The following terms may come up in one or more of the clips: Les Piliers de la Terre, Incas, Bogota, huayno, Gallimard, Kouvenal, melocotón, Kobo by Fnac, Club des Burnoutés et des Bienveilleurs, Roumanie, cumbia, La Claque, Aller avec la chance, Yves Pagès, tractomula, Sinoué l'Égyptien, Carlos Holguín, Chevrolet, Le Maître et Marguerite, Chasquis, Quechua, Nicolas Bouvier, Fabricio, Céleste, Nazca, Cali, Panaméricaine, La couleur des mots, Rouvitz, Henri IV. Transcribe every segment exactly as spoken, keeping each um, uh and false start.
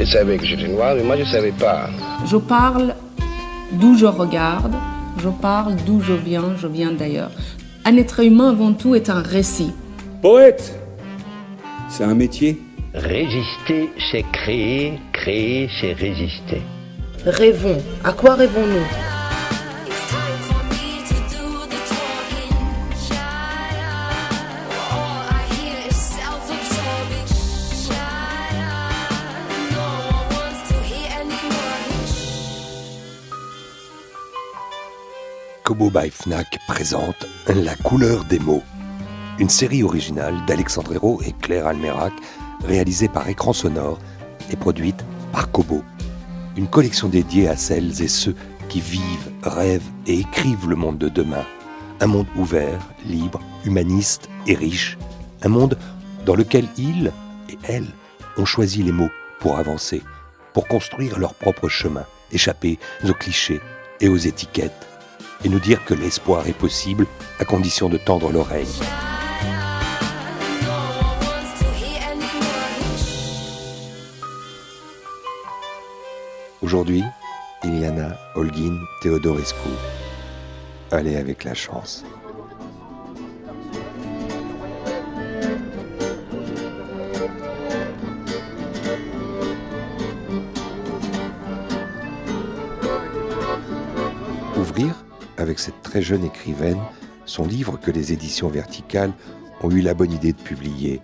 eux savaient que j'étais noir, mais moi je ne savais pas. Je parle d'où je regarde, je parle d'où je viens, je viens d'ailleurs. Un être humain avant tout est un récit. Poète, c'est un métier. Résister, c'est créer, créer, c'est résister. Rêvons, à quoi rêvons-nous ? Kobo by Fnac présente La couleur des mots, une série originale d'Alexandre Hérault et Claire Almerac, réalisée par Écran Sonore et produite par Kobo. Une collection dédiée à celles et ceux qui vivent, rêvent et écrivent le monde de demain. Un monde ouvert, libre, humaniste et riche. Un monde dans lequel ils et elles ont choisi les mots pour avancer, pour construire leur propre chemin, échapper aux clichés et aux étiquettes, et nous dire que l'espoir est possible à condition de tendre l'oreille. Aujourd'hui, Iliana Holguin Teodorescu. Aller avec la chance. Ouvrir avec cette très jeune écrivaine, son livre que les éditions Verticales ont eu la bonne idée de publier.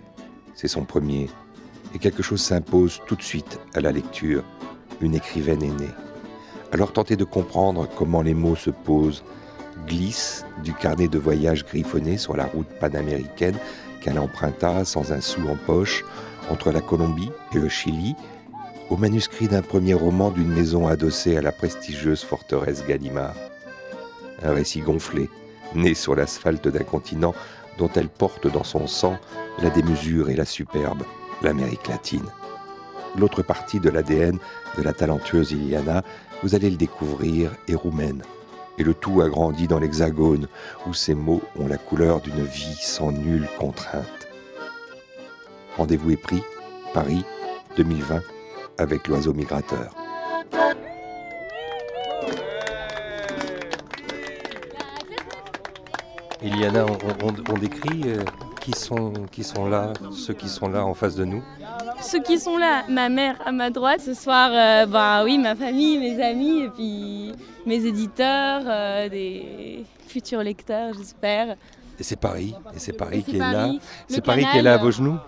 C'est son premier, et quelque chose s'impose tout de suite à la lecture. Une écrivaine aînée. Alors tenter de comprendre comment les mots se posent, glissent du carnet de voyage griffonné sur la route panaméricaine qu'elle emprunta sans un sou en poche, entre la Colombie et le Chili, au manuscrit d'un premier roman d'une maison adossée à la prestigieuse forteresse Gallimard. Un récit gonflé, né sur l'asphalte d'un continent dont elle porte dans son sang la démesure et la superbe, l'Amérique latine. L'autre partie de l'A D N de la talentueuse Iliana, vous allez le découvrir, est roumaine. Et le tout a grandi dans l'Hexagone, où ces mots ont la couleur d'une vie sans nulle contrainte. Rendez-vous est pris, Paris, deux mille vingt, avec l'oiseau migrateur. Iliana, on, on, on décrit euh, qui, sont, qui sont là, ceux qui sont là en face de nous. Ceux qui sont là, ma mère à ma droite, ce soir, euh, bah oui, ma famille, mes amis, et puis mes éditeurs, euh, des futurs lecteurs, j'espère. Et c'est Paris, et c'est Paris et qui est, Paris, est là. C'est Paris qui est là à vos genoux.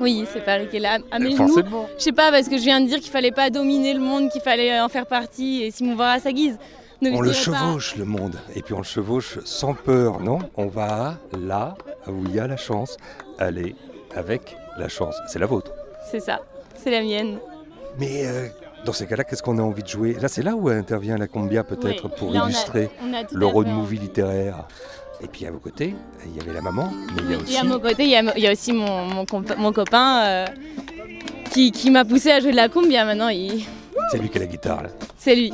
Oui, c'est Paris qui est là à mes genoux. Je sais pas, parce que je viens de dire qu'il fallait pas dominer le monde, qu'il fallait en faire partie, et Simon Voir à sa guise. Ne on le chevauche pas. Le monde, et puis on le chevauche sans peur, non? On va là, où il y a la chance, aller avec la chance. C'est la vôtre. C'est ça, c'est la mienne. Mais euh, dans ces cas-là, qu'est-ce qu'on a envie de jouer? Là, c'est là où intervient la cumbia, peut-être, oui, pour là, illustrer on a, on a le road movie littéraire. Et puis à vos côtés, il y avait la maman, mais il y a aussi... Et à mon côté, il y a, il y a aussi mon, mon, mon copain euh, qui, qui m'a poussé à jouer de la cumbia. Maintenant, il... C'est lui qui a la guitare, là. C'est lui.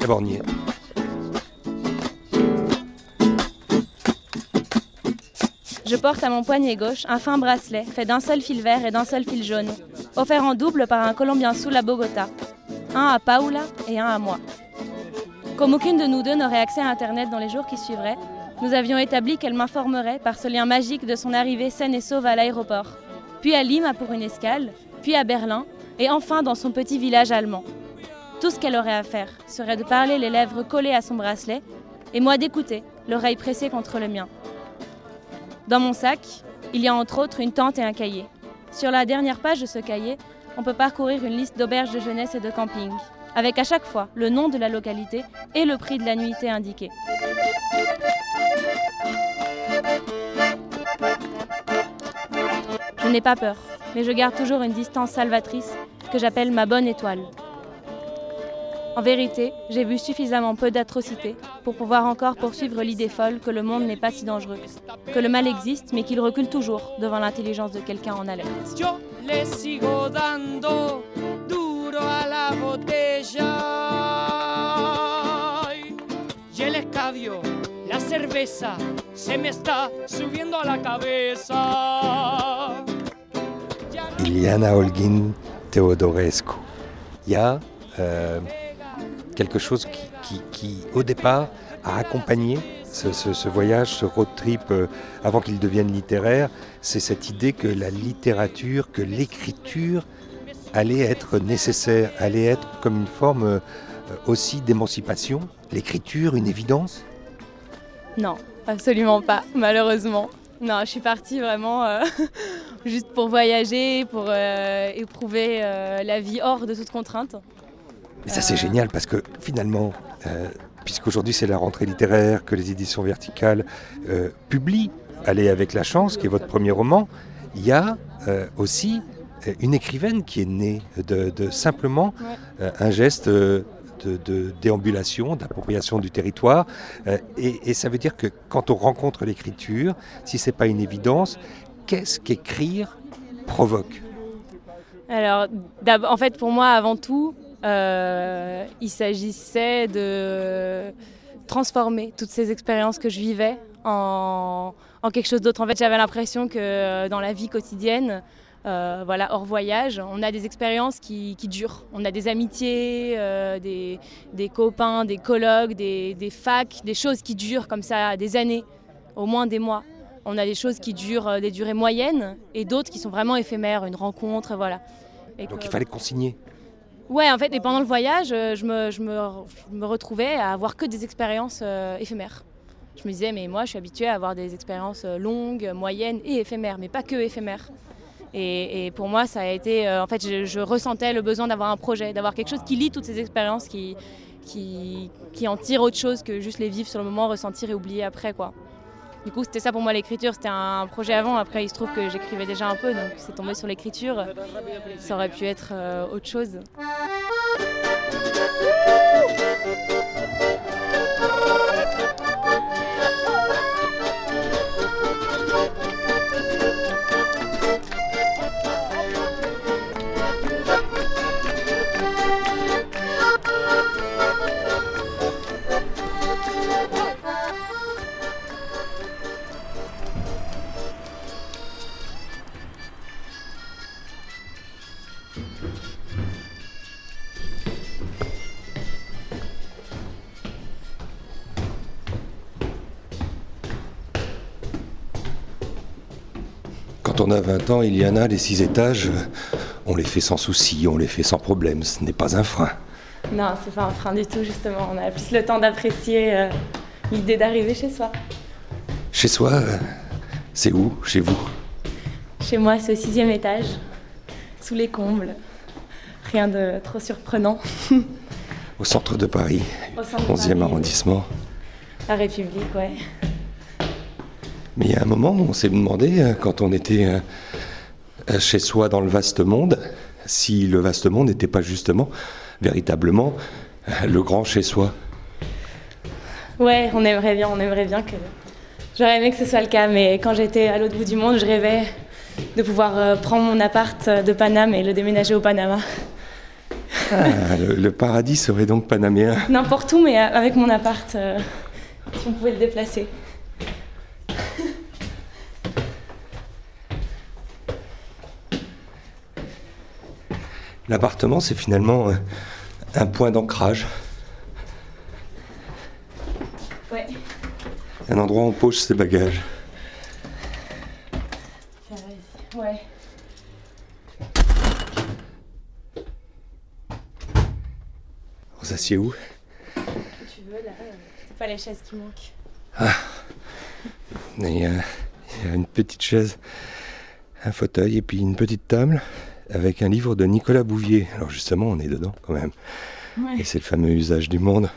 D'abord, on y est. Je porte à mon poignet gauche un fin bracelet fait d'un seul fil vert et d'un seul fil jaune, offert en double par un Colombien soul à Bogota, un à Paula et un à moi. Comme aucune de nous deux n'aurait accès à Internet dans les jours qui suivraient, nous avions établi qu'elle m'informerait par ce lien magique de son arrivée saine et sauve à l'aéroport, puis à Lima pour une escale, puis à Berlin, et enfin dans son petit village allemand. Tout ce qu'elle aurait à faire serait de parler les lèvres collées à son bracelet, et moi d'écouter, l'oreille pressée contre le mien. Dans mon sac, il y a entre autres une tente et un cahier. Sur la dernière page de ce cahier, on peut parcourir une liste d'auberges de jeunesse et de camping, avec à chaque fois le nom de la localité et le prix de la nuitée indiqué. Je n'ai pas peur, mais je garde toujours une distance salvatrice que j'appelle ma bonne étoile. En vérité, j'ai vu suffisamment peu d'atrocités pour pouvoir encore poursuivre l'idée folle que le monde n'est pas si dangereux, que le mal existe mais qu'il recule toujours devant l'intelligence de quelqu'un en alerte. cerveza se me está subiendo a la cabeza. Iliana Holguin Teodorescu. Il y a euh, quelque chose qui, qui, qui, au départ, a accompagné ce, ce, ce voyage, ce road trip, euh, avant qu'il devienne littéraire. C'est cette idée que la littérature, que l'écriture allait être nécessaire, allait être comme une forme euh, aussi d'émancipation. L'écriture, une évidence ? Non, absolument pas, malheureusement. Non, je suis partie vraiment euh, juste pour voyager, pour euh, éprouver euh, la vie hors de toute contrainte. Mais ça, euh... c'est génial parce que finalement, euh, puisqu'aujourd'hui c'est la rentrée littéraire, que les éditions verticales euh, publient Aller avec la chance, qui est votre premier roman, il y a euh, aussi euh, une écrivaine qui est née de, de simplement ouais. euh, un geste euh, de, de déambulation, d'appropriation du territoire. Euh, et, et ça veut dire que quand on rencontre l'écriture, si ce n'est pas une évidence, qu'est-ce qu'écrire provoque? Alors, en fait, pour moi, avant tout, euh, il s'agissait de transformer toutes ces expériences que je vivais en, en quelque chose d'autre. En fait, j'avais l'impression que dans la vie quotidienne, Euh, voilà, hors voyage, on a des expériences qui, qui durent. On a des amitiés, euh, des, des copains, des colloques, des, des facs, des choses qui durent comme ça des années, au moins des mois. On a des choses qui durent des durées moyennes et d'autres qui sont vraiment éphémères, une rencontre, voilà. Et donc que, il fallait consigner. Ouais, en fait, et pendant le voyage, je me, je me, je me retrouvais à avoir que des expériences euh, éphémères. Je me disais, mais moi, je suis habituée à avoir des expériences longues, moyennes et éphémères, mais pas que éphémères. Et, et pour moi, ça a été, euh, en fait, je, je ressentais le besoin d'avoir un projet, d'avoir quelque chose qui lie toutes ces expériences, qui, qui, qui en tire autre chose que juste les vivre sur le moment, ressentir et oublier après, quoi. Du coup, c'était ça pour moi l'écriture, c'était un projet avant. Après, il se trouve que j'écrivais déjà un peu, donc c'est tombé sur l'écriture. Ça aurait pu être euh, autre chose. Quand on a vingt ans, il y en a les six étages, on les fait sans souci, on les fait sans problème, ce n'est pas un frein. Non, c'est pas un frein du tout, justement, on a plus le temps d'apprécier euh, l'idée d'arriver chez soi. Chez soi, euh, c'est où, chez vous? Chez moi, c'est au sixième étage, sous les combles, rien de trop surprenant. Au centre de Paris, onzième arrondissement. La République, ouais. Mais il y a un moment où on s'est demandé, quand on était chez soi dans le vaste monde, si le vaste monde n'était pas justement, véritablement, le grand chez soi. Ouais, on aimerait bien, on aimerait bien que... J'aurais aimé que ce soit le cas, mais quand j'étais à l'autre bout du monde, je rêvais de pouvoir prendre mon appart de Paname et le déménager au Panama. Ah, le, le paradis serait donc panaméen. N'importe où, mais avec mon appart, euh, si on pouvait le déplacer. L'appartement, c'est finalement un point d'ancrage. Ouais. Un endroit où on pose ses bagages. Ouais. On s'assied où? Tu veux, là. C'est pas les chaises qui manquent. Ah. Il y a, il y a une petite chaise, un fauteuil et puis une petite table. Avec un livre de Nicolas Bouvier. Alors justement, on est dedans quand même. Ouais. Et c'est le fameux usage du monde.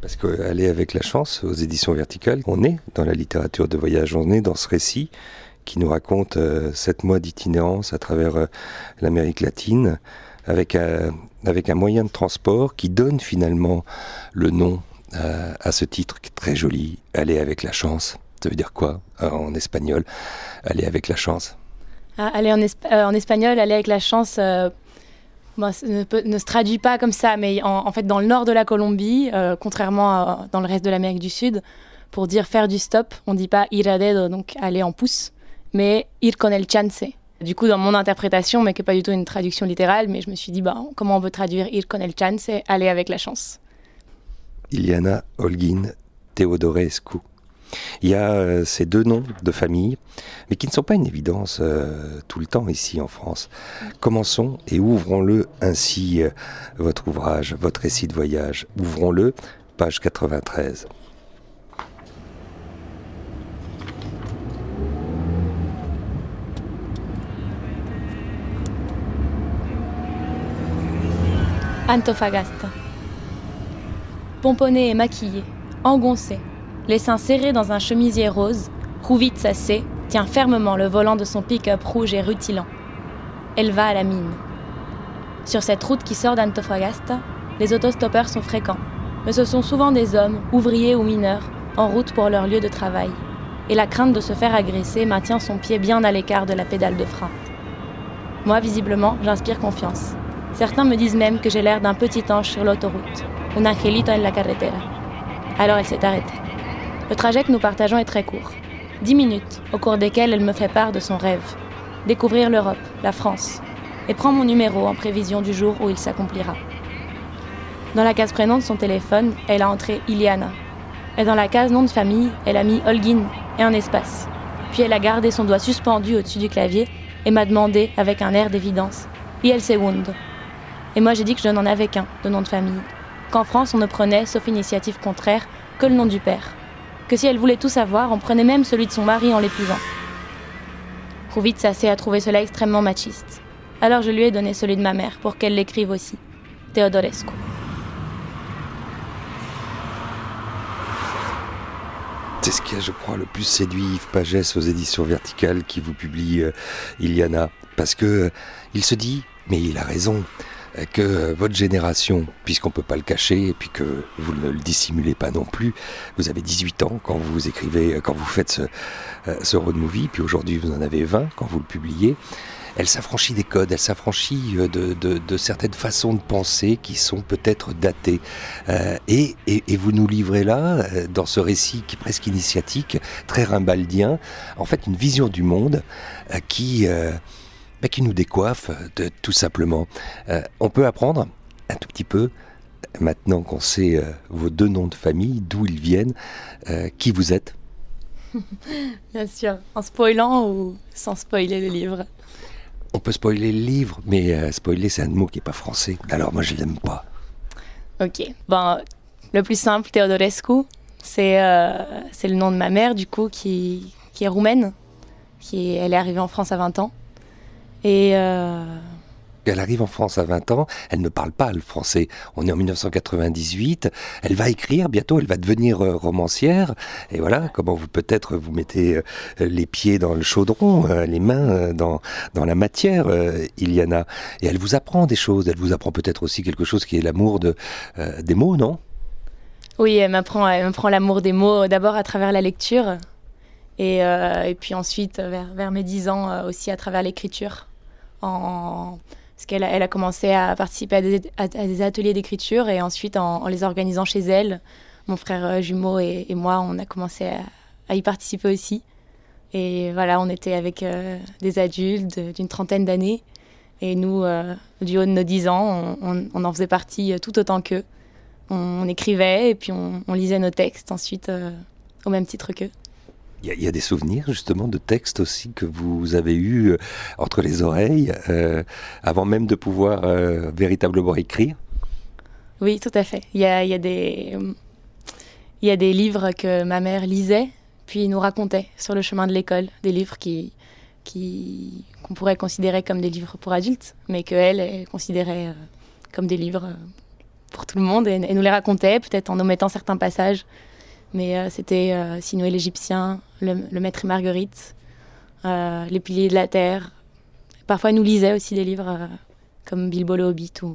Parce que Aller avec la chance, aux éditions verticales, on est dans la littérature de voyage, on est dans ce récit qui nous raconte euh, sept mois d'itinérance à travers euh, l'Amérique latine, avec, euh, avec un moyen de transport qui donne finalement le nom euh, à ce titre qui est très joli, Aller avec la chance. Ça veut dire quoi en espagnol, Aller avec la chance? Ah, aller en, esp- euh, en espagnol, aller avec la chance, euh, bon, ne, peut, ne se traduit pas comme ça, mais en, en fait, dans le nord de la Colombie, euh, contrairement à dans le reste de l'Amérique du Sud, pour dire faire du stop, on ne dit pas ir a dedo, donc aller en pouce, mais ir con el chance. Du coup, dans mon interprétation, mais qui n'est pas du tout une traduction littérale, mais je me suis dit, bah, comment on peut traduire ir con el chance, aller avec la chance. Iliana Holguin Teodorescu. Il y a euh, ces deux noms de famille, mais qui ne sont pas une évidence euh, tout le temps ici en France. Commençons et ouvrons-le ainsi, euh, votre ouvrage, votre récit de voyage. Ouvrons-le, page quatre-vingt-treize. Antofagasta. Pomponné et maquillé, engoncé, les seins serrés dans un chemisier rose, Rouvitz assez tient fermement le volant de son pick-up rouge et rutilant. Elle va à la mine. Sur cette route qui sort d'Antofagasta, les autostoppeurs sont fréquents, mais ce sont souvent des hommes, ouvriers ou mineurs, en route pour leur lieu de travail. Et la crainte de se faire agresser maintient son pied bien à l'écart de la pédale de frein. Moi, visiblement, j'inspire confiance. Certains me disent même que j'ai l'air d'un petit ange sur l'autoroute, un angelito en la carretera. Alors elle s'est arrêtée. Le trajet que nous partageons est très court. Dix minutes, au cours desquelles elle me fait part de son rêve. Découvrir l'Europe, la France. Et prend mon numéro en prévision du jour où il s'accomplira. Dans la case prénom de son téléphone, elle a entré Iliana. Et dans la case nom de famille, elle a mis Holguin et un espace. Puis elle a gardé son doigt suspendu au-dessus du clavier et m'a demandé, avec un air d'évidence, « Y el segundo ». Et moi j'ai dit que je n'en avais qu'un, de nom de famille. Qu'en France on ne prenait, sauf initiative contraire, que le nom du père. Que si elle voulait tout savoir, on prenait même celui de son mari en l'épousant. Rouvitz assez a trouvé cela extrêmement machiste. Alors je lui ai donné celui de ma mère, pour qu'elle l'écrive aussi. Teodorescu. C'est ce qui a, je crois, le plus séduit Yves Pagès aux Éditions Verticales qui vous publie euh, Iliana. Parce que euh, il se dit, mais il a raison, que votre génération, puisqu'on ne peut pas le cacher et puis que vous ne le dissimulez pas non plus, vous avez dix-huit ans quand vous écrivez, quand vous faites ce, ce road movie, puis aujourd'hui vous en avez vingt quand vous le publiez. Elle s'affranchit des codes, elle s'affranchit de, de, de certaines façons de penser qui sont peut-être datées. Euh, et, et, et vous nous livrez là, dans ce récit qui est presque initiatique, très rimbaldien, en fait une vision du monde qui... Euh, Bah, qui nous décoiffe de, tout simplement. Euh, on peut apprendre un tout petit peu, maintenant qu'on sait euh, vos deux noms de famille, d'où ils viennent, euh, qui vous êtes. Bien sûr, en spoilant ou sans spoiler le livre. On peut spoiler le livre, mais euh, spoiler c'est un mot qui n'est pas français, alors moi je ne l'aime pas. Ok, bon, le plus simple, Teodorescu, c'est, euh, c'est le nom de ma mère du coup, qui, qui est roumaine, qui, elle est arrivée en France à vingt ans. Et euh... Elle arrive en France à vingt ans, elle ne parle pas le français. On est en dix-neuf cent quatre-vingt-dix-huit, elle va écrire bientôt, elle va devenir romancière. Et voilà comment vous peut-être vous mettez les pieds dans le chaudron, les mains dans, dans la matière, Iliana. Et elle vous apprend des choses, elle vous apprend peut-être aussi quelque chose qui est l'amour de, euh, des mots, non? Oui, elle m'apprend, elle m'apprend l'amour des mots d'abord à travers la lecture, et, euh, et puis ensuite vers, vers mes dix ans aussi à travers l'écriture. En... Parce qu'elle a, elle a commencé à participer à des, à, à des ateliers d'écriture et ensuite en, en les organisant chez elle, mon frère jumeau et, et moi, on a commencé à, à y participer aussi. Et voilà, on était avec euh, des adultes d'une trentaine d'années et nous, euh, du haut de nos dix ans, on, on, on en faisait partie tout autant qu'eux. On, on écrivait et puis on, on lisait nos textes ensuite euh, au même titre qu'eux. Il y, y a des souvenirs justement de textes aussi que vous avez eus entre les oreilles euh, avant même de pouvoir euh, véritablement écrire? Oui, tout à fait. Il y a, y a des, y a des livres que ma mère lisait puis nous racontait sur le chemin de l'école. Des livres qui, qui, qu'on pourrait considérer comme des livres pour adultes mais qu'elle elle considérait euh, comme des livres pour tout le monde et, et nous les racontait peut-être en omettant certains passages. Mais euh, c'était euh, Sinoué l'Égyptien, le, le Maître et Marguerite, euh, Les Piliers de la Terre. Parfois, elle nous lisait aussi des livres euh, comme Bilbo le Hobbit. Ou...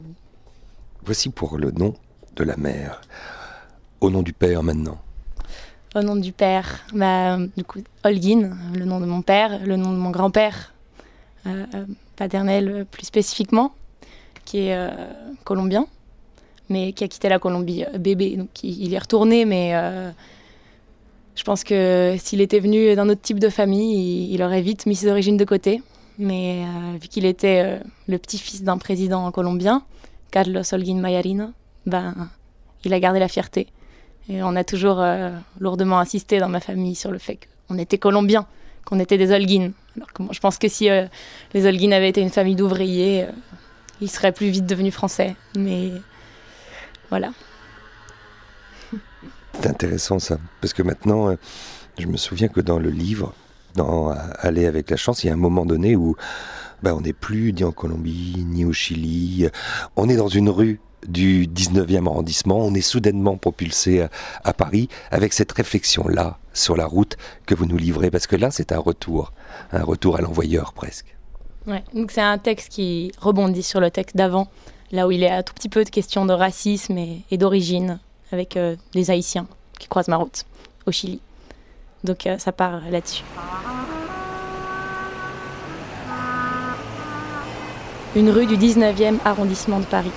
Voici pour le nom de la mère. Au nom du père, maintenant. Au nom du père. Bah, du coup, Holguin, le nom de mon père, le nom de mon grand-père, euh, paternel plus spécifiquement, qui est euh, colombien. Mais qui a quitté la Colombie euh, bébé, donc il, il est retourné, mais euh, Je pense que s'il était venu d'un autre type de famille, il, il aurait vite mis ses origines de côté. Mais euh, vu qu'il était euh, le petit-fils d'un président colombien, Carlos Holguín Mayarino, ben, il a gardé la fierté. Et on a toujours euh, lourdement insisté dans ma famille sur le fait qu'on était colombiens, qu'on était des Holguín. Alors que, bon, je pense que si euh, les Holguín avaient été une famille d'ouvriers, euh, ils seraient plus vite devenus français. Mais voilà. C'est intéressant ça, parce que maintenant, euh, je me souviens que dans le livre, dans Aller avec la chance, il y a un moment donné où bah, on n'est plus ni en Colombie, ni au Chili. On est dans une rue du dix-neuvième arrondissement, on est soudainement propulsé à, à Paris avec cette réflexion-là sur la route que vous nous livrez. Parce que là, c'est un retour, un retour à l'envoyeur presque. Ouais, donc c'est un texte qui rebondit sur le texte d'avant, là où il est un tout petit peu de question de racisme et, et d'origine avec euh, les Haïtiens qui croisent ma route au Chili. Donc euh, ça part là-dessus. Une rue du dix-neuvième arrondissement de Paris.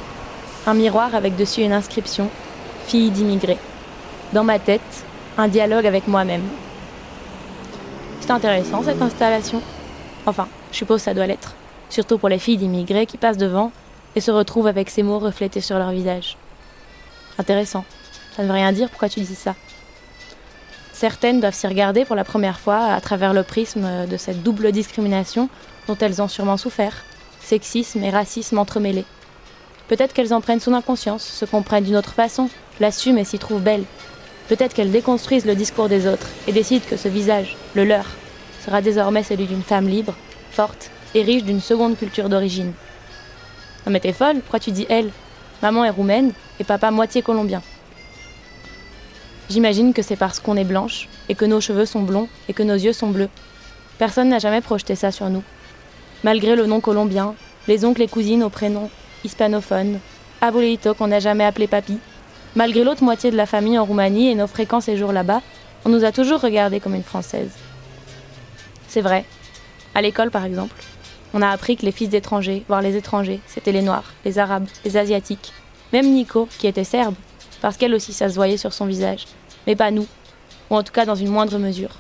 Un miroir avec dessus une inscription « Fille d'immigrés ». Dans ma tête, un dialogue avec moi-même. C'est intéressant cette installation. Enfin, je suppose que ça doit l'être. Surtout pour les filles d'immigrés qui passent devant et se retrouvent avec ces mots reflétés sur leur visage. Intéressant. Ça ne veut rien dire, pourquoi tu dis ça ? Certaines doivent s'y regarder pour la première fois à travers le prisme de cette double discrimination dont elles ont sûrement souffert, sexisme et racisme entremêlés. Peut-être qu'elles en prennent son inconscience, se comprennent d'une autre façon, l'assument et s'y trouvent belles. Peut-être qu'elles déconstruisent le discours des autres et décident que ce visage, le leur, sera désormais celui d'une femme libre, forte et riche d'une seconde culture d'origine. Non mais t'es folle, pourquoi tu dis elle ? Maman est roumaine et papa moitié colombien. J'imagine que c'est parce qu'on est blanche, et que nos cheveux sont blonds, et que nos yeux sont bleus. Personne n'a jamais projeté ça sur nous. Malgré le nom colombien, les oncles et cousines aux prénoms hispanophones, abuelito qu'on n'a jamais appelé papy, malgré l'autre moitié de la famille en Roumanie et nos fréquents séjours là-bas, on nous a toujours regardés comme une Française. C'est vrai. À l'école, par exemple, on a appris que les fils d'étrangers, voire les étrangers, c'était les Noirs, les Arabes, les Asiatiques. Même Nico, qui était serbe, parce qu'elle aussi, ça se voyait sur son visage. Mais pas nous, ou en tout cas dans une moindre mesure.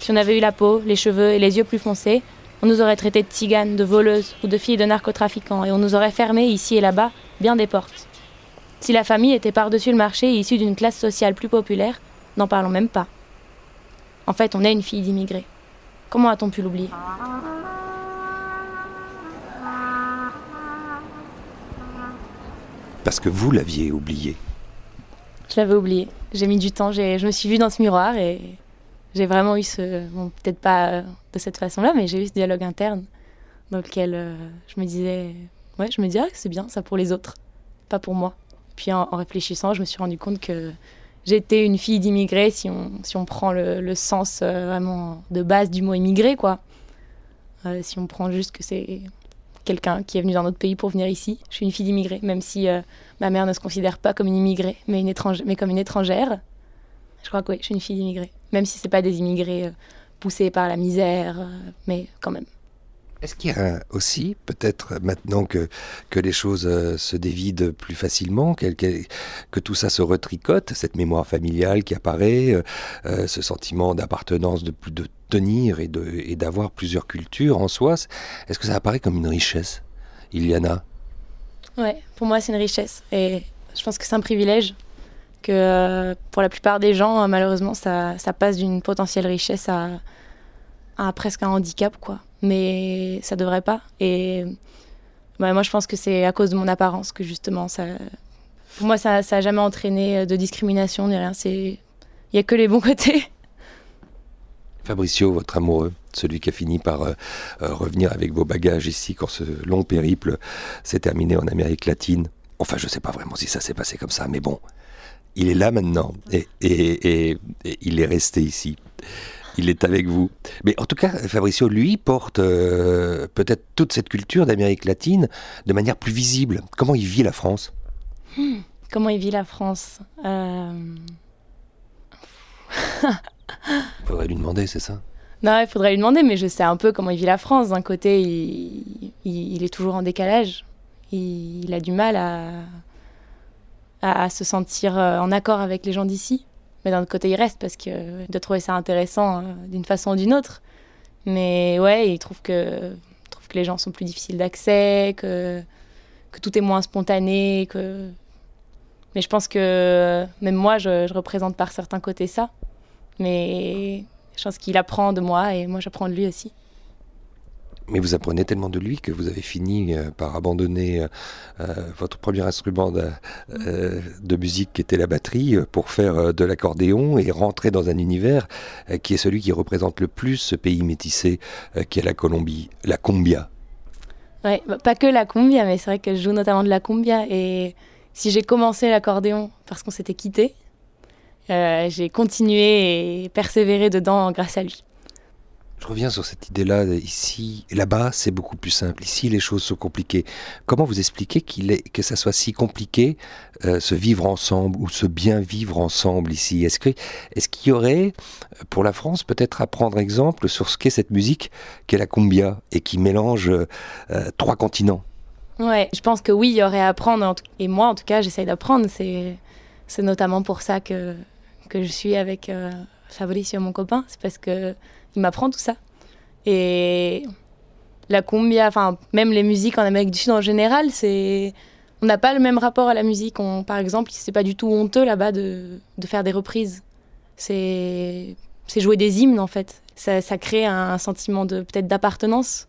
Si on avait eu la peau, les cheveux et les yeux plus foncés, on nous aurait traités de tziganes, de voleuses ou de filles de narcotrafiquants et on nous aurait fermés ici et là-bas bien des portes. Si la famille était par-dessus le marché et issue d'une classe sociale plus populaire, n'en parlons même pas. En fait, on est une fille d'immigrés. Comment a-t-on pu l'oublier ? Parce que vous l'aviez oublié. Je l'avais oublié. J'ai mis du temps. J'ai, je me suis vue dans ce miroir et j'ai vraiment eu ce... Bon, peut-être pas de cette façon-là, mais j'ai eu ce dialogue interne dans lequel euh, je me disais... Ouais, je me disais, ah, c'est bien, ça pour les autres, pas pour moi. Puis en, en réfléchissant, je me suis rendu compte que j'étais une fille d'immigrée, si on, si on prend le, le sens euh, vraiment de base du mot immigré, quoi. Euh, si on prend juste que c'est... quelqu'un qui est venu d'un autre pays pour venir ici. Je suis une fille d'immigrée, même si euh, ma mère ne se considère pas comme une immigrée, mais, une étrangère, mais comme une étrangère. Je crois que oui, je suis une fille d'immigrée. Même si ce n'est pas des immigrés euh, poussés par la misère, euh, mais quand même. Est-ce qu'il y a aussi, peut-être maintenant que, que les choses euh, se dévident plus facilement, que, que, que tout ça se retricote, cette mémoire familiale qui apparaît, euh, euh, ce sentiment d'appartenance, de, de tenir et, de, et d'avoir plusieurs cultures en soi, est-ce que ça apparaît comme une richesse, Iliana ? Ouais, pour moi c'est une richesse et je pense que c'est un privilège que euh, pour la plupart des gens, malheureusement, ça, ça passe d'une potentielle richesse à, à presque un handicap, quoi. Mais ça devrait pas. Et bah, moi, je pense que c'est à cause de mon apparence que justement, ça... pour moi, ça n'a jamais entraîné de discrimination ni rien. Il n'y a que les bons côtés. Fabricio, votre amoureux, celui qui a fini par euh, revenir avec vos bagages ici quand ce long périple s'est terminé en Amérique latine. Enfin, je ne sais pas vraiment si ça s'est passé comme ça, mais bon, il est là maintenant et, et, et, et il est resté ici. Il est avec vous. Mais en tout cas, Fabricio, lui, porte euh, peut-être toute cette culture d'Amérique latine de manière plus visible. Comment il vit la France ? hmm, Comment il vit la France ? euh... Il faudrait lui demander, c'est ça ? Non, il faudrait lui demander, mais je sais un peu comment il vit la France. D'un côté, il, il, il est toujours en décalage. Il, il a du mal à, à, à se sentir en accord avec les gens d'ici. Mais d'un autre côté, il reste parce que il doit trouver ça intéressant hein, d'une façon ou d'une autre. Mais ouais, il trouve que, il trouve que les gens sont plus difficiles d'accès, que, que tout est moins spontané. Que... Mais je pense que même moi, je, je représente par certains côtés ça. Mais je pense qu'il apprend de moi et moi, j'apprends de lui aussi. Mais vous apprenez tellement de lui que vous avez fini par abandonner euh, votre premier instrument de, euh, de musique qui était la batterie pour faire de l'accordéon et rentrer dans un univers euh, qui est celui qui représente le plus ce pays métissé euh, qui est la Colombie, la cumbia. Ouais, bah, pas que la cumbia, mais c'est vrai que je joue notamment de la cumbia. Et si j'ai commencé l'accordéon parce qu'on s'était quittés, euh, j'ai continué et persévéré dedans grâce à lui. Je reviens sur cette idée-là, ici, là-bas, c'est beaucoup plus simple. Ici, les choses sont compliquées. Comment vous expliquez qu'il est, que ça soit si compliqué, euh, se vivre ensemble ou se bien vivre ensemble ici ? Est-ce que, est-ce qu'il y aurait, pour la France, peut-être à prendre exemple sur ce qu'est cette musique qu'est la cumbia et qui mélange euh, trois continents ? Ouais, je pense que oui, il y aurait à apprendre. Et moi, en tout cas, j'essaye d'apprendre. C'est, c'est notamment pour ça que, que je suis avec... Euh... Fabricio, mon copain, c'est parce qu'il m'apprend tout ça. Et la cumbia, enfin, même les musiques en Amérique du Sud en général, c'est... on n'a pas le même rapport à la musique. On, par exemple, c'est pas du tout honteux là-bas de, de faire des reprises. C'est, c'est jouer des hymnes en fait. Ça, ça crée un sentiment de, peut-être d'appartenance.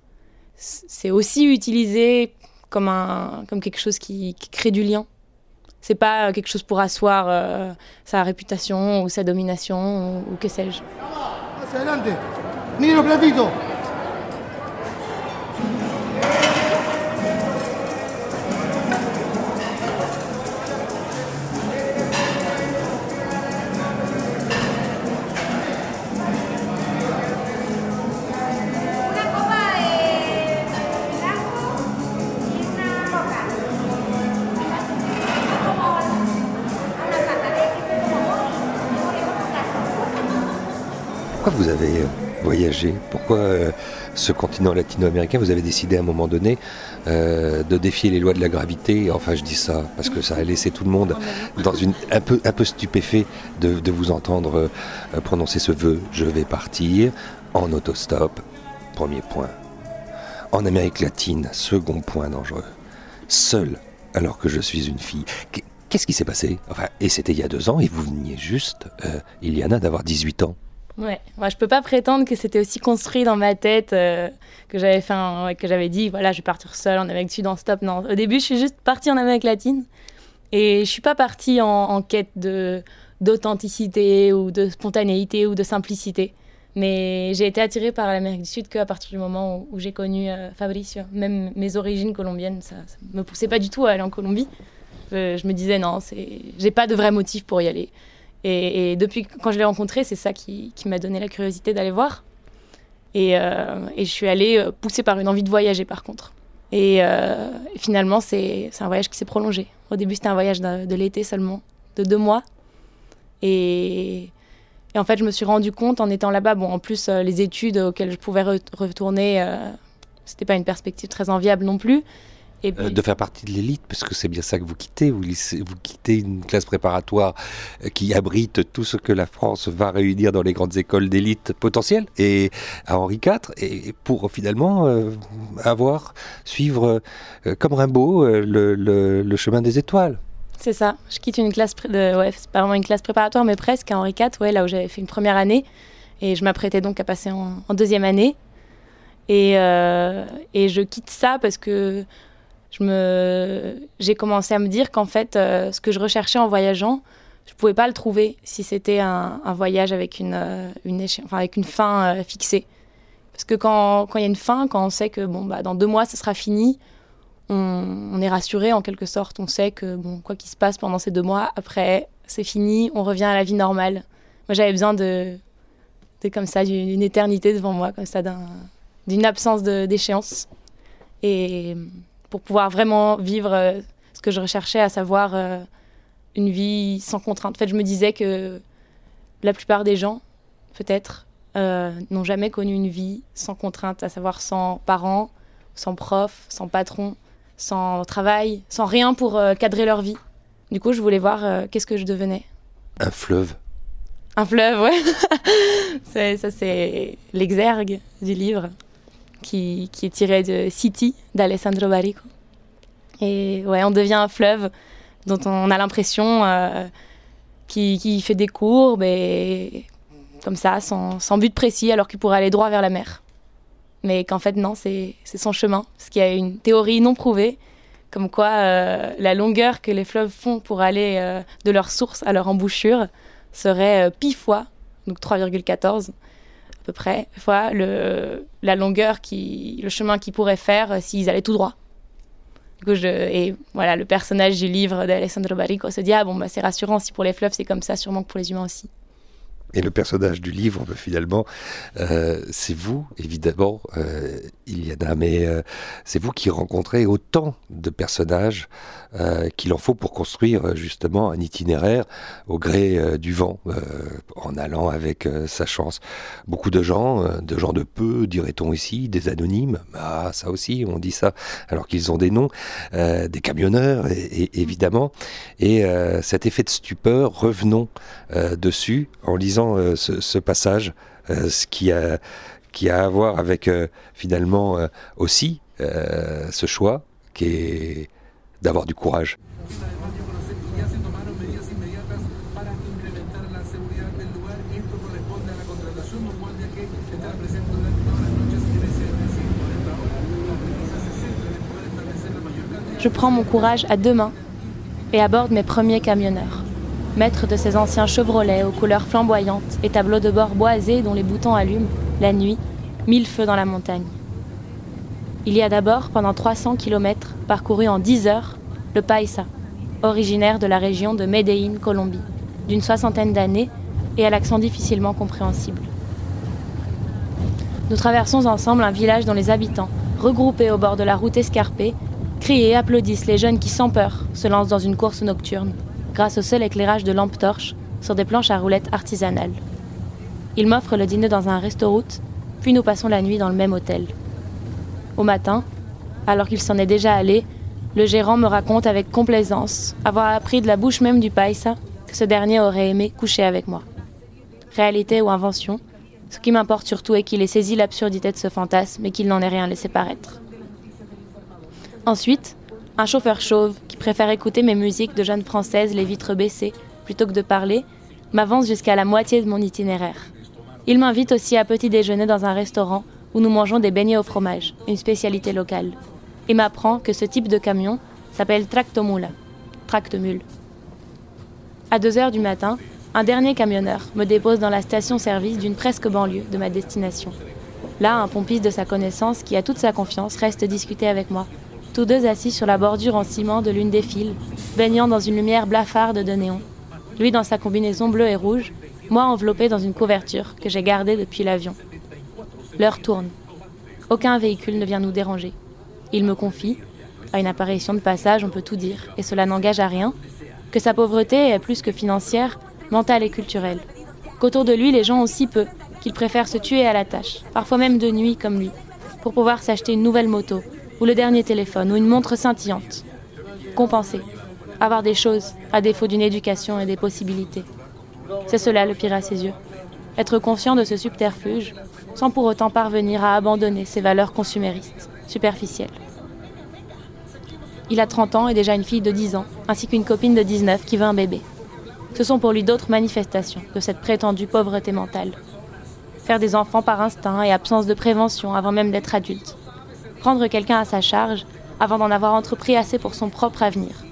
C'est aussi utilisé comme, un, comme quelque chose qui, qui crée du lien. C'est pas quelque chose pour asseoir euh, sa réputation ou sa domination ou, ou que sais-je. Vous avez voyagé, pourquoi euh, ce continent latino-américain, vous avez décidé à un moment donné euh, de défier les lois de la gravité, enfin je dis ça parce que ça a laissé tout le monde dans une, un, peu, un peu stupéfait de, de vous entendre euh, prononcer ce vœu, je vais partir en autostop, premier point, en Amérique latine, second point dangereux, seul alors que je suis une fille. Qu'est-ce qui s'est passé ? Enfin, et c'était il y a deux ans et vous veniez juste, euh, Iliana, d'avoir dix-huit ans. Ouais, moi je peux pas prétendre que c'était aussi construit dans ma tête euh, que j'avais fait un, ouais, que j'avais dit voilà, je vais partir seule en Amérique du Sud en stop. Non, au début, je suis juste partie en Amérique latine et je suis pas partie en, en quête de d'authenticité ou de spontanéité ou de simplicité. Mais j'ai été attirée par l'Amérique du Sud qu'à partir du moment où, où j'ai connu euh, Fabricio. Même mes origines colombiennes, ça, ça me poussait pas du tout à aller en Colombie. Euh, je me disais non, c'est, j'ai pas de vrai motif pour y aller. Et, et depuis quand je l'ai rencontré, c'est ça qui, qui m'a donné la curiosité d'aller voir. Et, euh, et je suis allée poussée par une envie de voyager, par contre. Et euh, finalement, c'est, c'est un voyage qui s'est prolongé. Au début, c'était un voyage de, de l'été seulement, de deux mois. Et, et en fait, je me suis rendue compte en étant là-bas. Bon, en plus, les études auxquelles je pouvais re- retourner, euh, c'était pas une perspective très enviable non plus. Et puis, euh, de faire partie de l'élite, parce que c'est bien ça que vous quittez. Vous, vous quittez une classe préparatoire qui abrite tout ce que la France va réunir dans les grandes écoles d'élite potentielles, et à Henri quatre, et pour finalement euh, avoir, suivre euh, comme Rimbaud euh, le, le, le chemin des étoiles. C'est ça, je quitte une classe, pré- de, ouais, c'est pas vraiment une classe préparatoire, mais presque à Henri quatre, ouais, là où j'avais fait une première année, et je m'apprêtais donc à passer en, en deuxième année. Et, euh, et je quitte ça parce que Je me... j'ai commencé à me dire qu'en fait, euh, ce que je recherchais en voyageant, je ne pouvais pas le trouver si c'était un, un voyage avec une, euh, une, éche... enfin, avec une fin euh, fixée. Parce que quand il y a une fin, quand on sait que bon, bah, dans deux mois, ça sera fini, on, on est rassuré en quelque sorte. On sait que bon, quoi qu'il se passe pendant ces deux mois, après, c'est fini, on revient à la vie normale. Moi, j'avais besoin de, de comme ça, d'une, d'une éternité devant moi, comme ça, d'un, d'une absence de, d'échéance. Et... pour pouvoir vraiment vivre euh, ce que je recherchais, à savoir euh, une vie sans contrainte. En fait, je me disais que la plupart des gens, peut-être, euh, n'ont jamais connu une vie sans contrainte, à savoir sans parents, sans prof, sans patron, sans travail, sans rien pour euh, cadrer leur vie. Du coup, je voulais voir euh, qu'est-ce que je devenais. Un fleuve Un fleuve, ouais. Ça, c'est l'exergue du livre qui, qui est tiré de City d'Alessandro Barrico. Et ouais, on devient un fleuve dont on a l'impression euh, qui, qui fait des courbes et comme ça, sans, sans but précis, alors qu'il pourrait aller droit vers la mer. Mais qu'en fait, non, c'est, c'est son chemin. Parce qu'il y a une théorie non prouvée, comme quoi euh, la longueur que les fleuves font pour aller euh, de leur source à leur embouchure serait euh, pi fois, donc trois virgule quatorze à peu près, fois le, la longueur, qui, le chemin qu'ils pourraient faire euh, s'ils allaient tout droit. Du coup, je, et voilà, le personnage du livre d'Alessandro Barrico se dit « Ah bon, bah, c'est rassurant, si pour les fleuves c'est comme ça, sûrement que pour les humains aussi. » Et le personnage du livre, finalement, euh, c'est vous, évidemment, euh, Iliana, mais euh, c'est vous qui rencontrez autant de personnages euh, qu'il en faut pour construire justement un itinéraire au gré euh, du vent, euh, en allant avec euh, sa chance. Beaucoup de gens, euh, de gens de peu, dirait-on ici, des anonymes, bah, ça aussi, on dit ça, alors qu'ils ont des noms, euh, des camionneurs, et, et, évidemment. Et euh, cet effet de stupeur, revenons euh, dessus en lisant Euh, ce, ce passage, euh, ce qui a, qui a à voir avec euh, finalement euh, aussi euh, ce choix qui est d'avoir du courage. Je prends mon courage à deux mains et aborde mes premiers camionneurs. Maître de ces anciens Chevrolet aux couleurs flamboyantes et tableaux de bord boisés dont les boutons allument, la nuit, mille feux dans la montagne. Il y a d'abord, pendant trois cents kilomètres, parcouru en dix heures, le Païsa, originaire de la région de Medellín, Colombie, d'une soixantaine d'années et à l'accent difficilement compréhensible. Nous traversons ensemble un village dont les habitants, regroupés au bord de la route escarpée, crient et applaudissent les jeunes qui, sans peur, se lancent dans une course nocturne, grâce au seul éclairage de lampes torches sur des planches à roulettes artisanales. Ils m'offrent le dîner dans un restaurant, puis nous passons la nuit dans le même hôtel. Au matin, alors qu'il s'en est déjà allé, le gérant me raconte avec complaisance avoir appris de la bouche même du Païsa que ce dernier aurait aimé coucher avec moi. Réalité ou invention, ce qui m'importe surtout est qu'il ait saisi l'absurdité de ce fantasme et qu'il n'en ait rien laissé paraître. Ensuite, un chauffeur chauve, qui préfère écouter mes musiques de jeune française les vitres baissées plutôt que de parler, m'avance jusqu'à la moitié de mon itinéraire. Il m'invite aussi à petit déjeuner dans un restaurant où nous mangeons des beignets au fromage, une spécialité locale, et m'apprend que ce type de camion s'appelle tractomula, tractomule. À deux heures du matin, un dernier camionneur me dépose dans la station-service d'une presque banlieue de ma destination. Là, un pompiste de sa connaissance qui a toute sa confiance reste discuter avec moi, tous deux assis sur la bordure en ciment de l'une des files, baignant dans une lumière blafarde de néon. Lui dans sa combinaison bleue et rouge, moi enveloppé dans une couverture que j'ai gardée depuis l'avion. L'heure tourne. Aucun véhicule ne vient nous déranger. Il me confie, à une apparition de passage on peut tout dire, et cela n'engage à rien, que sa pauvreté est plus que financière, mentale et culturelle. Qu'autour de lui les gens ont si peu, qu'ils préfèrent se tuer à la tâche, parfois même de nuit comme lui, pour pouvoir s'acheter une nouvelle moto, ou le dernier téléphone, ou une montre scintillante. Compenser, avoir des choses, à défaut d'une éducation et des possibilités. C'est cela le pire à ses yeux. Être conscient de ce subterfuge, sans pour autant parvenir à abandonner ses valeurs consuméristes, superficielles. Il a trente ans et déjà une fille de dix ans, ainsi qu'une copine de dix-neuf qui veut un bébé. Ce sont pour lui d'autres manifestations de cette prétendue pauvreté mentale. Faire des enfants par instinct et absence de prévention avant même d'être adulte. Prendre quelqu'un à sa charge avant d'en avoir entrepris assez pour son propre avenir.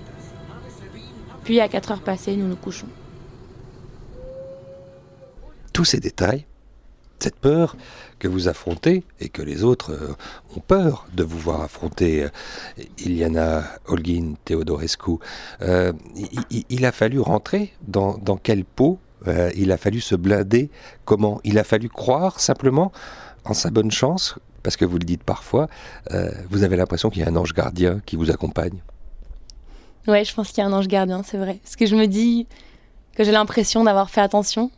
Puis à quatre heures passées, nous nous couchons. Tous ces détails, cette peur que vous affrontez et que les autres ont peur de vous voir affronter, Iliana Holguin Teodorescu, euh, il, il a fallu rentrer dans, dans quelle peau, euh, il a fallu se blinder, comment, il a fallu croire simplement en sa bonne chance. Parce que vous le dites parfois, euh, vous avez l'impression qu'il y a un ange gardien qui vous accompagne. Ouais, je pense qu'il y a un ange gardien, c'est vrai. Parce que je me dis que j'ai l'impression d'avoir fait attention,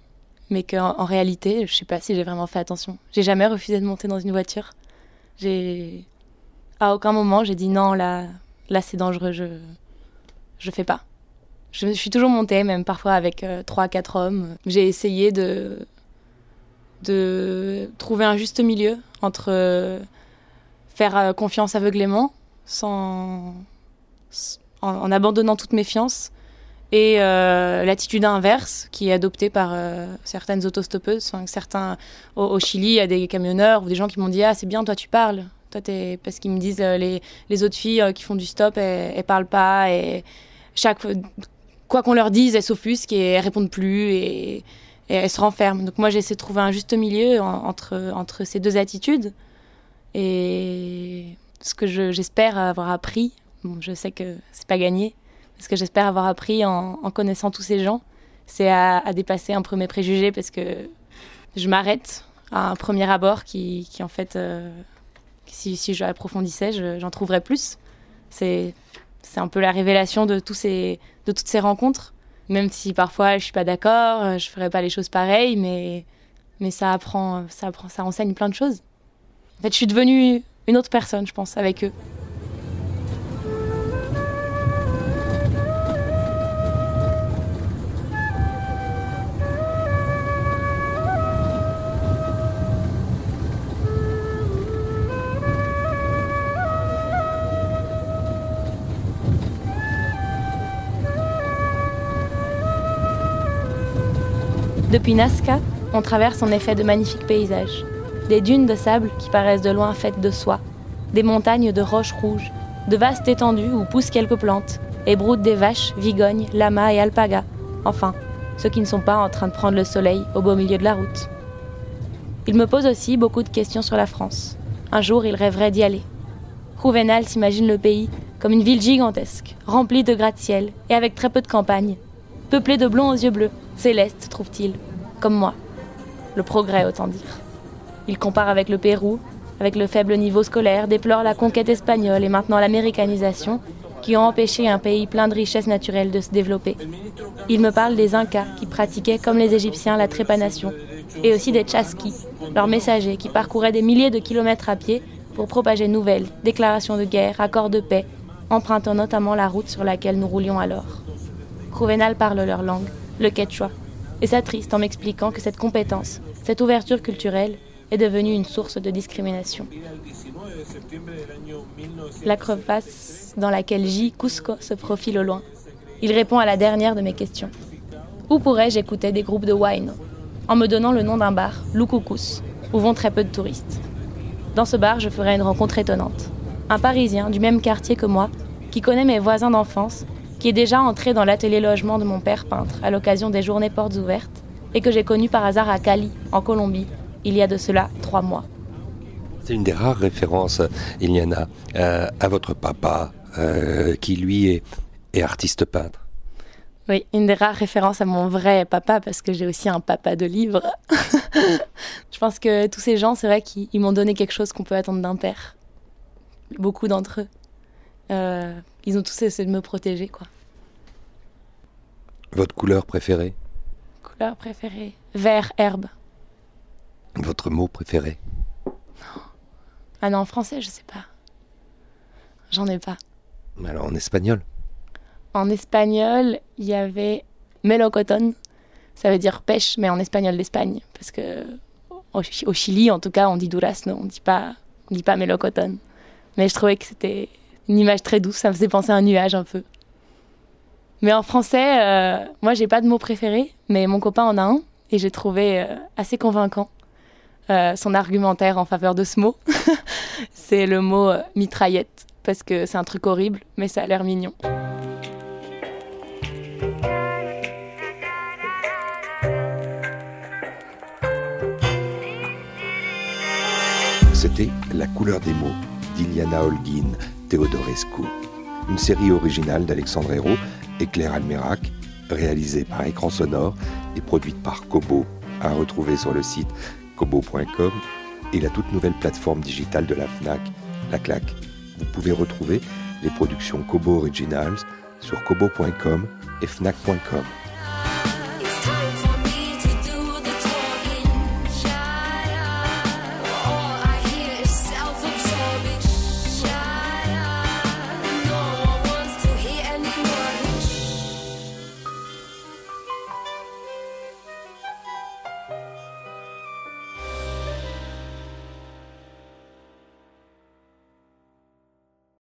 mais qu'en en réalité, je ne sais pas si j'ai vraiment fait attention. J'ai jamais refusé de monter dans une voiture. J'ai... À aucun moment, j'ai dit non, là, là c'est dangereux, je ne fais pas. Je suis toujours montée, même parfois avec trois à quatre hommes. J'ai essayé de, de trouver un juste milieu entre faire confiance aveuglément, sans, en, en abandonnant toute méfiance, et euh, l'attitude inverse qui est adoptée par euh, certaines autostoppeuses. Enfin, certains, au, au Chili, il y a des camionneurs ou des gens qui m'ont dit « Ah, c'est bien, toi tu parles ». Toi, t'es... Parce qu'ils me disent euh, les, les autres filles euh, qui font du stop, elles, elles parlent pas, et chaque quoi qu'on leur dise, elles s'offusquent et elles répondent plus et, et elles se renferment. Donc moi, j'essaie de trouver un juste milieu en, entre, entre ces deux attitudes. Et ce que je, j'espère avoir appris, bon, je sais que c'est pas gagné, mais ce que j'espère avoir appris en, en connaissant tous ces gens, c'est à, à dépasser un peu mes préjugés, parce que je m'arrête à un premier abord qui, qui en fait... Euh, Si, si j'approfondissais, je, j'en trouverais plus. C'est, c'est un peu la révélation de, tous ces, de toutes ces rencontres. Même si parfois je ne suis pas d'accord, je ne ferais pas les choses pareilles, mais, mais ça, apprend, ça, apprend, ça enseigne plein de choses. En fait, je suis devenue une autre personne, je pense, avec eux. Depuis Nazca, on traverse en effet de magnifiques paysages. Des dunes de sable qui paraissent de loin faites de soie, des montagnes de roches rouges, de vastes étendues où poussent quelques plantes, et broutent des vaches, vigognes, lamas et alpagas. Enfin, ceux qui ne sont pas en train de prendre le soleil au beau milieu de la route. Il me pose aussi beaucoup de questions sur la France. Un jour, il rêverait d'y aller. Kouvenal s'imagine le pays comme une ville gigantesque, remplie de gratte-ciel et avec très peu de campagne, peuplée de blonds aux yeux bleus, céleste, trouve-t-il, comme moi. Le progrès, autant dire. Il compare avec le Pérou, avec le faible niveau scolaire, déplore la conquête espagnole et maintenant l'américanisation qui ont empêché un pays plein de richesses naturelles de se développer. Il me parle des Incas qui pratiquaient, comme les Égyptiens, la trépanation, et aussi des Chasquis, leurs messagers qui parcouraient des milliers de kilomètres à pied pour propager nouvelles, déclarations de guerre, accords de paix, empruntant notamment la route sur laquelle nous roulions alors. Kouvenal parle leur langue, le quechua, et s'attriste en m'expliquant que cette compétence, cette ouverture culturelle, est devenue une source de discrimination. La crevasse dans laquelle gît Cusco se profile au loin. Il répond à la dernière de mes questions. Où pourrais-je écouter des groupes de huayno, en me donnant le nom d'un bar, Lucucus, où vont très peu de touristes. Dans ce bar, je ferai une rencontre étonnante. Un Parisien du même quartier que moi, qui connaît mes voisins d'enfance, qui est déjà entré dans l'atelier logement de mon père peintre à l'occasion des journées portes ouvertes et que j'ai connu par hasard à Cali, en Colombie, il y a de cela trois mois. C'est une des rares références, Iliana, euh, à votre papa, euh, qui lui est, est artiste peintre. Oui, une des rares références à mon vrai papa, parce que j'ai aussi un papa de livre. Je pense que tous ces gens, c'est vrai qu'ils m'ont donné quelque chose qu'on peut attendre d'un père. Beaucoup d'entre eux. Euh, ils ont tous essayé de me protéger, quoi. Votre couleur préférée ? Couleur préférée ? Vert, herbe. Votre mot préféré ? Non. Ah non, en français, je sais pas. J'en ai pas. Mais alors en espagnol ? En espagnol, il y avait melocotón. Ça veut dire pêche, mais en espagnol d'Espagne. Parce que au, Ch- au Chili, en tout cas, on dit durazno, on dit pas, on dit pas melocotón. Mais je trouvais que c'était une image très douce, ça me faisait penser à un nuage un peu. Mais en français, euh, moi j'ai pas de mot préféré, mais mon copain en a un, et j'ai trouvé euh, assez convaincant euh, son argumentaire en faveur de ce mot. C'est le mot euh, mitraillette, parce que c'est un truc horrible, mais ça a l'air mignon. C'était La couleur des mots d'Iliana Holguin Teodorescu, une série originale d'Alexandre Hérault et Claire Almerac, réalisée par Écran Sonore et produite par Kobo, à retrouver sur le site kobo point com et la toute nouvelle plateforme digitale de la Fnac, La Claque. Vous pouvez retrouver les productions Kobo Originals sur kobo point com et fnac point com.